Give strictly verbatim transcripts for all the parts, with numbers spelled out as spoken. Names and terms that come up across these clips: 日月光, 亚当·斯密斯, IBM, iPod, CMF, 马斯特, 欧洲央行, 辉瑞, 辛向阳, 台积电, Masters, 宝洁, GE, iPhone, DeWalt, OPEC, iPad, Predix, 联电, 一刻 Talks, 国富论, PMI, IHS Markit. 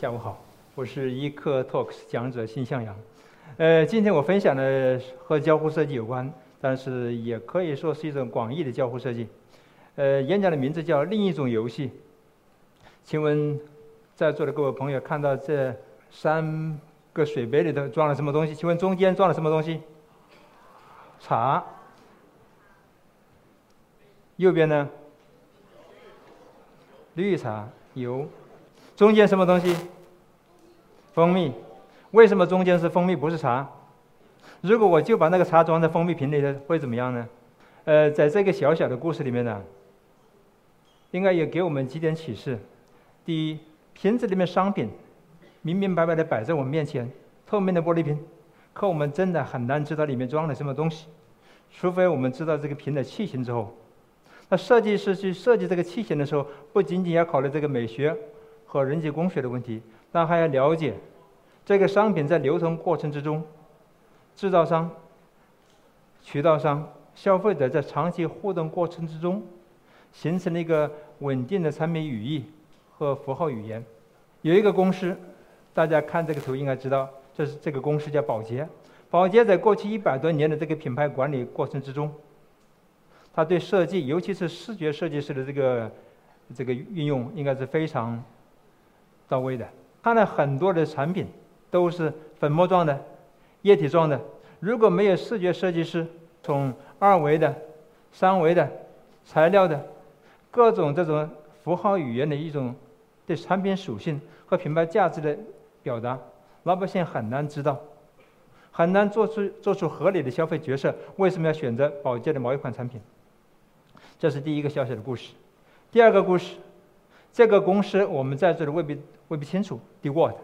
下午好，我是一课 Talks 讲者辛向阳。呃，今天我分享的和交互设计有关，但是也可以说是一种广义的交互设计。呃，演讲的名字叫另一种游戏。请问在座的各位朋友看到这三个水杯里头装了什么东西？请问中间装了什么东西？茶。右边呢？绿茶、油。 中间什么东西？蜂蜜。为什么中间是蜂蜜不是茶？如果我就把那个茶装在蜂蜜瓶里头，会怎么样呢？呃，在这个小小的故事里面呢，应该也给我们几点启示。第一，瓶子里面商品明明白白的摆在我们面前，透明的玻璃瓶，可我们真的很难知道里面装了什么东西，除非我们知道这个瓶的器型之后。那设计师去设计这个器型的时候，不仅仅要考虑这个美学 和人体工学的问题，那还要了解这个商品在流通过程之中，制造商、渠道商、消费者在长期互动过程之中，形成了一个稳定的产品语义和符号语言。有一个公司，大家看这个图应该知道，这是这个公司叫宝洁。宝洁在过去一百多年的这个品牌管理过程之中，它对设计，尤其是视觉设计师的这个这个运用，应该是非常 到位的，它的很多的产品都是粉末状的、液体状的。如果没有视觉设计师从二维的、三维的、材料的各种这种符号语言的一种对产品属性和品牌价值的表达，老百姓很难知道，很难做出做出合理的消费决策。为什么要选择宝洁的某一款产品？这是第一个小小的故事。第二个故事，这个公司我们在座的未必 未必清楚 ，DeWalt，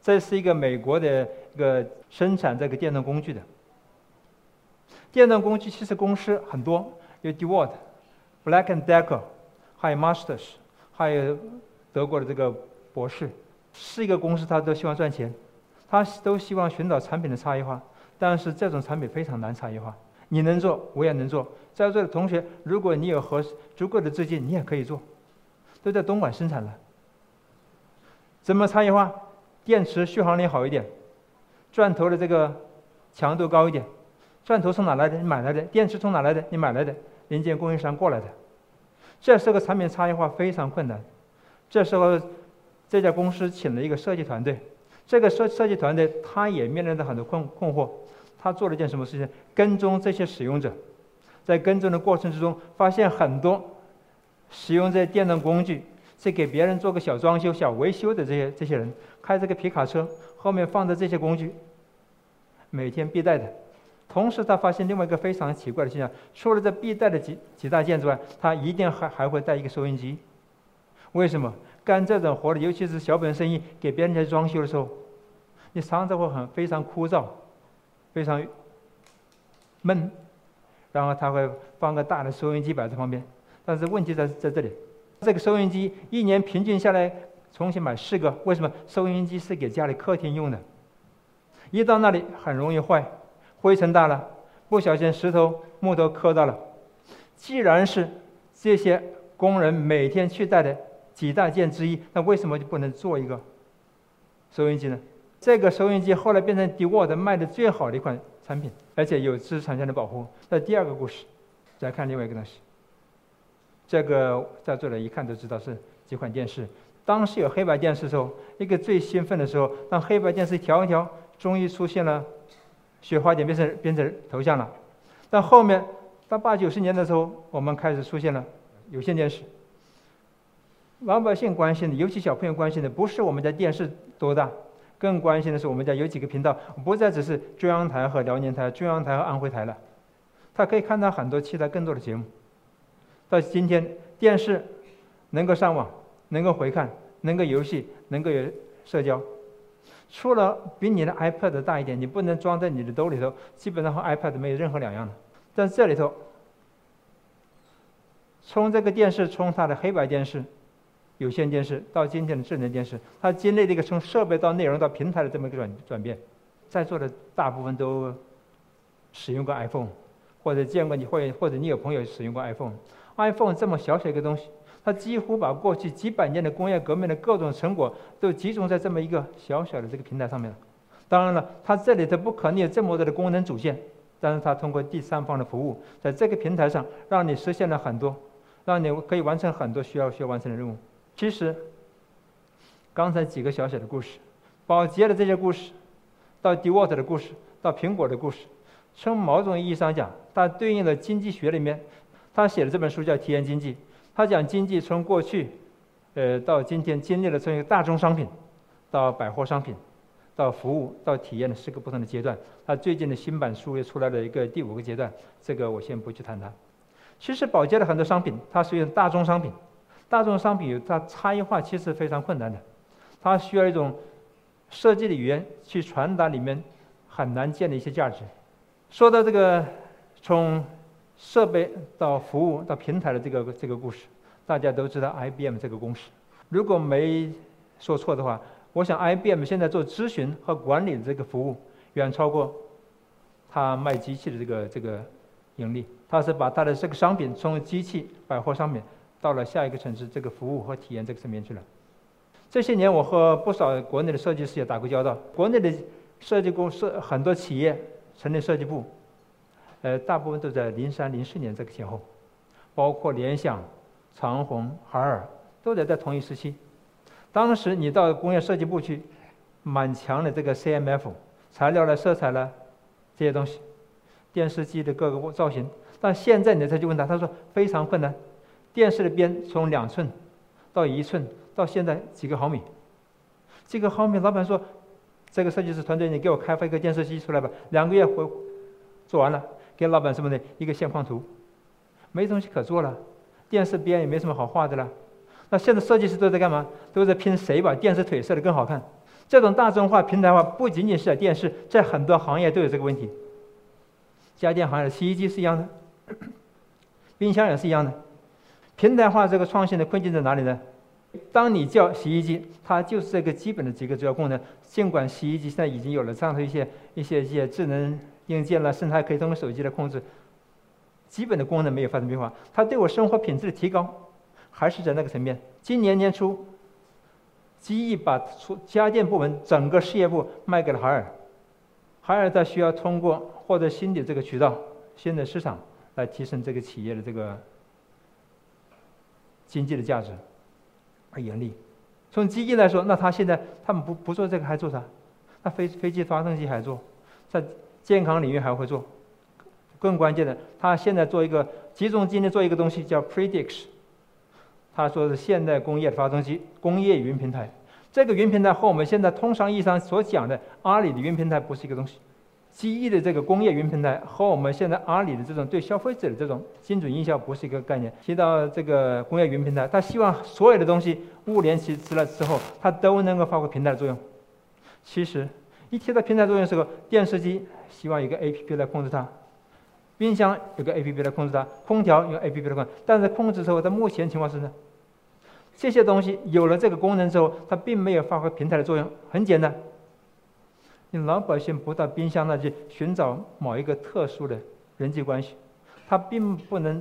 这是一个美国的一个生产这个电动工具的。电动工具其实公司很多，有 DeWalt、Black Decker， 还有 Masters， 还有德国的这个博士，是一个公司，他都希望赚钱，他都希望寻找产品的差异化，但是这种产品非常难差异化。你能做，我也能做。在座的同学，如果你有和足够的资金，你也可以做。都在东莞生产了。 怎么差异化？电池续航力好一点，钻头的这个强度高一点。钻头从哪来的？你买来的。电池从哪来的？你买来的。零件供应商过来的。这时候产品差异化非常困难。这时候这家公司请了一个设计团队，这个设设计团队他也面临着很多困困惑。他做了一件什么事情？跟踪这些使用者，在跟踪的过程之中，发现很多使用这电动工具 是给别人做个小装修、小维修的这些这些人，开这个皮卡车，后面放着这些工具，每天必带的。同时，他发现另外一个非常奇怪的现象：除了这必带的几几大件之外，他一定还还会带一个收音机。为什么？干这种活的，尤其是小本生意，给别人家装修的时候，你常常会很非常枯燥，非常闷。然后他会放个大的收音机摆在旁边，但是问题在在这里。 这个收音机一年平均下来，重新买四个。为什么？收音机是给家里客厅用的，一到那里很容易坏，灰尘大了，不小心石头、木头磕到了。既然是这些工人每天去带的几大件之一，那为什么就不能做一个收音机呢？这个收音机后来变成 DeWalt 卖的最好的一款产品，而且有知识产权的保护。这第二个故事，再看另外一个东西。 这个在座的一看就知道是几款电视。当时有黑白电视的时候，一个最兴奋的时候，当黑白电视一条一条，终于出现了雪花点变成变成头像了。但后面到八九十年的时候，我们开始出现了有线电视。老百姓关心的，尤其小朋友关心的，不是我们家电视多大，更关心的是我们家有几个频道，不再只是中央台和辽宁台、中央台和安徽台了。他可以看到很多其他更多的节目。 到今天，电视能够上网，能够回看，能够游戏，能够有社交。除了比你的 iPad 大一点，你不能装在你的兜里头，基本上和 iPad 没有任何两样了。但这里头，从这个电视，从它的黑白电视、有线电视到今天的智能电视，它经历了一个从设备到内容到平台的这么一个转转变。在座的大部分都使用过 iPhone， 或者见过你，或者或者你有朋友使用过 iPhone。 iPhone 这么小小一个东西，它几乎把过去几百年的工业革命的各种成果都集中在这么一个小小的这个平台上面了。当然了，它这里头不可能有这么多的功能组件，但是它通过第三方的服务，在这个平台上让你实现了很多，让你可以完成很多需要需要完成的任务。其实，刚才几个小小的故事，宝洁的这些故事，到 DeWalt 的故事，到苹果的故事，从某种意义上讲，它对应了经济学里面，他写的这本书叫《体验经济》，他讲经济从过去，呃，到今天经历了从一个大宗商品，到百货商品，到服务，到体验的四个不同的阶段。他最近的新版书又出来了一个第五个阶段，这个我先不去谈它。其实宝洁的很多商品，它属于大宗商品，大宗商品有它差异化其实非常困难的，它需要一种设计的语言去传达里面很难建立一些价值。说到这个，从设备到服务到平台的这个这个故事，大家都知道 I B M 这个公司。如果没说错的话，我想 I B M 现在做咨询和管理的这个服务，远超过它卖机器的这个这个盈利。它是把它的这个商品从机器百货商品到了下一个层次，这个服务和体验这个层面去了。这些年，我和不少国内的设计师也打过交道，国内的设计公司很多企业成立设计部。呃，大部分都在零三零四年这个前后，包括联想、长虹、海尔，都得在同一时期。当时你到工业设计部去，满墙的这个 C M F 材料了、色彩了这些东西，电视机的各个造型。但现在你再去问他，他说非常困难。电视的边从两寸到一寸，到现在几个毫米，几个毫米。老板说，这个设计师团队，你给我开发一个电视机出来吧，两个月回做完了。给老板什么呢？一个线框图，没东西可做了，电视边也没什么好画的了。那现在设计师都在干嘛？都在拼谁把电视腿设得更好看。这种大众化、平台化，不仅仅是在电视，在很多行业都有这个问题。家电行业的洗衣机是一样的，冰箱也是一样的。平台化这个创新的困境在哪里呢？当你叫洗衣机，它就是这个基本的几个主要功能。尽管洗衣机现在已经有了这样的一些、一些、一些智能硬件了，甚至还可以通过手机来控制，基本的功能没有发生变化。它对我生活品质的提高，还是在那个层面。今年年初 ，G E 把家电部门整个事业部卖给了海尔，海尔它需要通过获得新的这个渠道、新的市场来提升这个企业的这个经济的价值而盈利。从 G E 来说，那它现在他们不不做这个还做啥？那飞飞机发动机还做，在健康领域还会做，更关键的，他现在做一个集中精力做一个东西叫 Predix， 他说是现代工业发动机工业云平台。这个云平台和我们现在通常意义上所讲的阿里的云平台不是一个东西。G E 的这个工业云平台和我们现在阿里的这种对消费者的这种精准营销不是一个概念。提到这个工业云平台，他希望所有的东西物联其之了之后，它都能够发挥平台的作用。其实，一提到平台作用的时候，电视机希望有个 A P P 来控制它，冰箱有个 A P P 来控制它，空调用 A P P 来控制。但是控制之后，在目前情况是呢，这些东西有了这个功能之后，它并没有发挥平台的作用。很简单，你老百姓不到冰箱那去寻找某一个特殊的人际关系，它并不能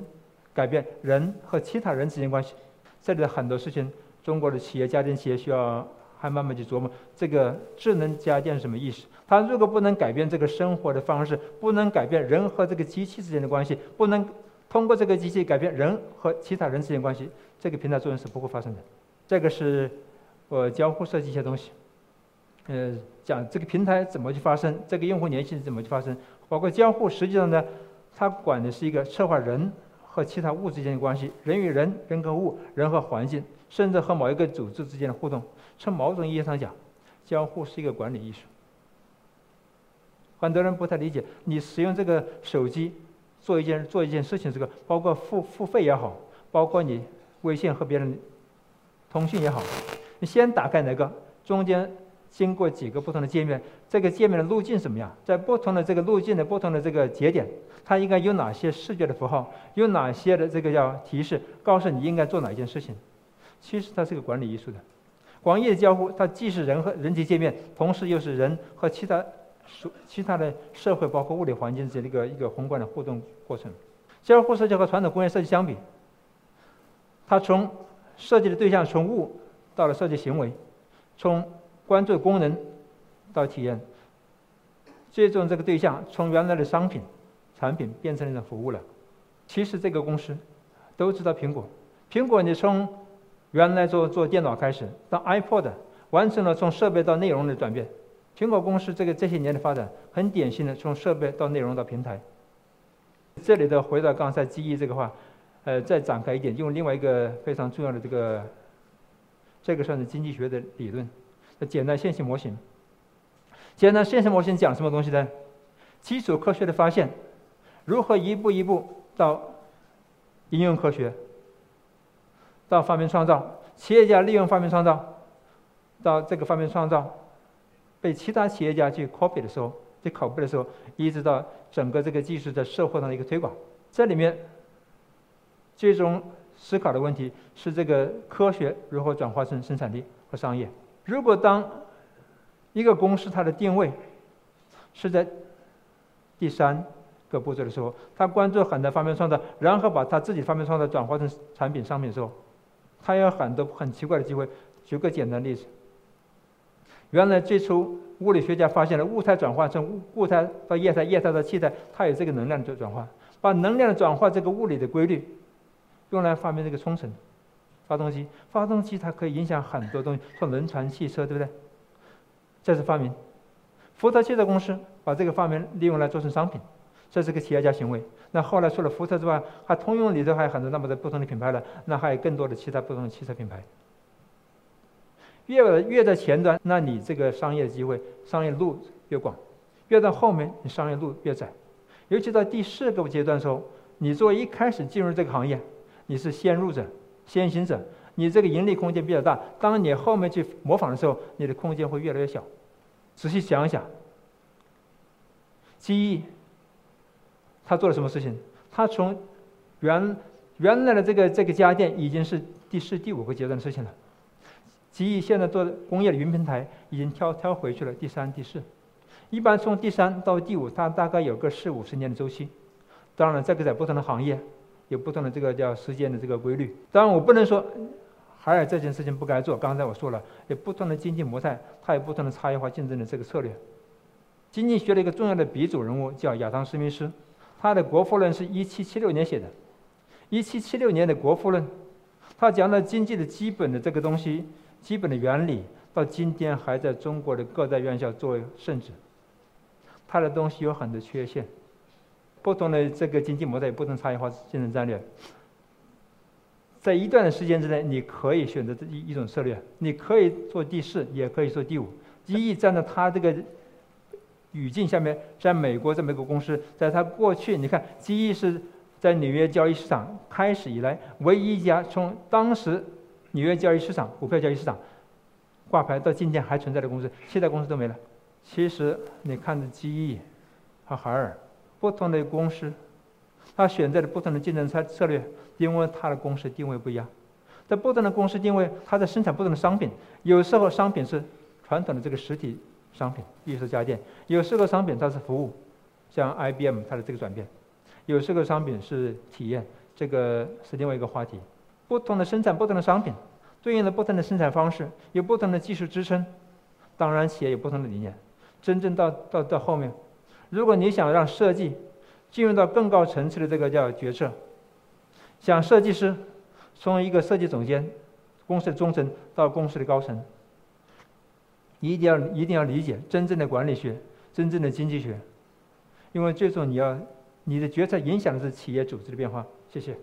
改变人和其他人之间关系。这里的很多事情，中国的企业、家电企业需要还慢慢去琢磨这个智能家电是什么意思。它如果不能改变这个生活的方式，不能改变人和这个机器之间的关系，不能通过这个机器改变人和其他人之间的关系，这个平台作用是不会发生的。这个是我交互设计一些东西，呃，讲这个平台怎么去发生，这个用户粘性怎么去发生，包括交互。实际上呢，它管的是一个策划人和其他物之间的关系，人与人、人和物、人和环境，甚至和某一个组织之间的互动。从某种意义上讲，交互是一个管理艺术。很多人不太理解，你使用这个手机做一件做一件事情，这个包括付付费也好，包括你微信和别人通讯也好，你先打开哪个，中间经过几个不同的界面，这个界面的路径怎么样？在不同的这个路径的不同的这个节点，它应该有哪些视觉的符号，有哪些的这个叫提示，告诉你应该做哪一件事情。其实它是个管理艺术的。广义的交互，它既是人和人际界面，同时又是人和其他其他的社会，包括物理环境之间的一个一个宏观的互动过程。交互设计和传统工业设计相比，它从设计的对象从物到了设计行为，从关注功能到体验，最终这个对象从原来的商品、产品变成了服务了。其实这个公司都知道苹果，苹果你从原来做做电脑开始，到 iPod 完成了从设备到内容的转变。苹果公司这个这些年的发展很典型的从设备到内容到平台。这里的回到刚才 G E 这个话，呃，再展开一点，用另外一个非常重要的这个，这个算是经济学的理论，简单线性模型。简单线性模型讲什么东西呢？基础科学的发现，如何一步一步到应用科学，到发明创造，企业家利用发明创造，到这个发明创造被其他企业家去 copy 的时候，去 copy 的时候，一直到整个这个技术在社会上的一个推广。这里面最终思考的问题是这个科学如何转化成生产力和商业。如果当一个公司它的定位是在第三个步骤的时候，它关注很多方面创造，然后把它自己方面创造转化成产品商品的时候，它有很多很奇怪的机会。举个简单的例子，原来最初物理学家发现了物态转化从固态到液态，液态到气态，它有这个能量的转化，把能量的转化这个物理的规律用来发明这个冲绳发动机。发动机它可以影响很多东西，像轮船、汽车，对不对？这是发明。福特汽车公司把这个发明利用来做成商品，这是个企业家行为。那后来除了福特之外，还通用里头还有很多那么多不同的品牌了，那还有更多的其他不同的汽车品牌。越越在前端，那你这个商业机会、商业路越广；越到后面，你商业路越窄。尤其到第四个阶段的时候，你作为一开始进入这个行业，你是先入者、先行者，你这个盈利空间比较大。当你后面去模仿的时候，你的空间会越来越小。仔细想一想 ，G E 他做了什么事情？他从原原来的这个这个家电已经是第四、第五个阶段的事情了。G E 现在做工业的云平台已经挑挑回去了第三、第四，一般从第三到第五，它大概有个四五十年的周期。当然，这个在不同的行业有不同的这个叫时间的这个规律。当然，我不能说海尔这件事情不该做。刚才我说了，有不同的经济模态，它有不同的差异化竞争的这个策略。经济学的一个重要的鼻祖人物叫亚当·斯密斯，他的《国富论》是一七七六年写的。一七七六年的《国富论》，他讲到经济的基本的这个东西。基本的原理到今天还在中国的各大院校作为圣旨，它的东西有很多缺陷，不同的这个经济模态有不同差异化竞争战略。在一段的时间之内，你可以选择一一种策略，你可以做第四，也可以做第五。G E站在它这个语境下面，在美国这么一个公司，在它过去，你看 G E是在纽约交易市场开始以来唯一一家从当时。纽约交易市场、股票交易市场挂牌到今天还存在的公司，其他公司都没了。其实你看的 G E 和海尔不同的公司，它选择了不同的竞争策策略，因为它的公司定位不一样。在不同的公司定位，它在生产不同的商品。有时候商品是传统的这个实体商品，比如说家电；有时候商品它是服务，像 I B M 它的这个转变；有时候商品是体验，这个是另外一个话题。不同的生产不同的商品，对应的不同的生产方式，有不同的技术支撑，当然企业有不同的理念。真正到到到后面，如果你想让设计进入到更高层次的这个叫决策，想设计师从一个设计总监、公司的中层到公司的高层，一定要一定要理解真正的管理学、真正的经济学，因为最终你要你的决策影响的是企业组织的变化。谢谢。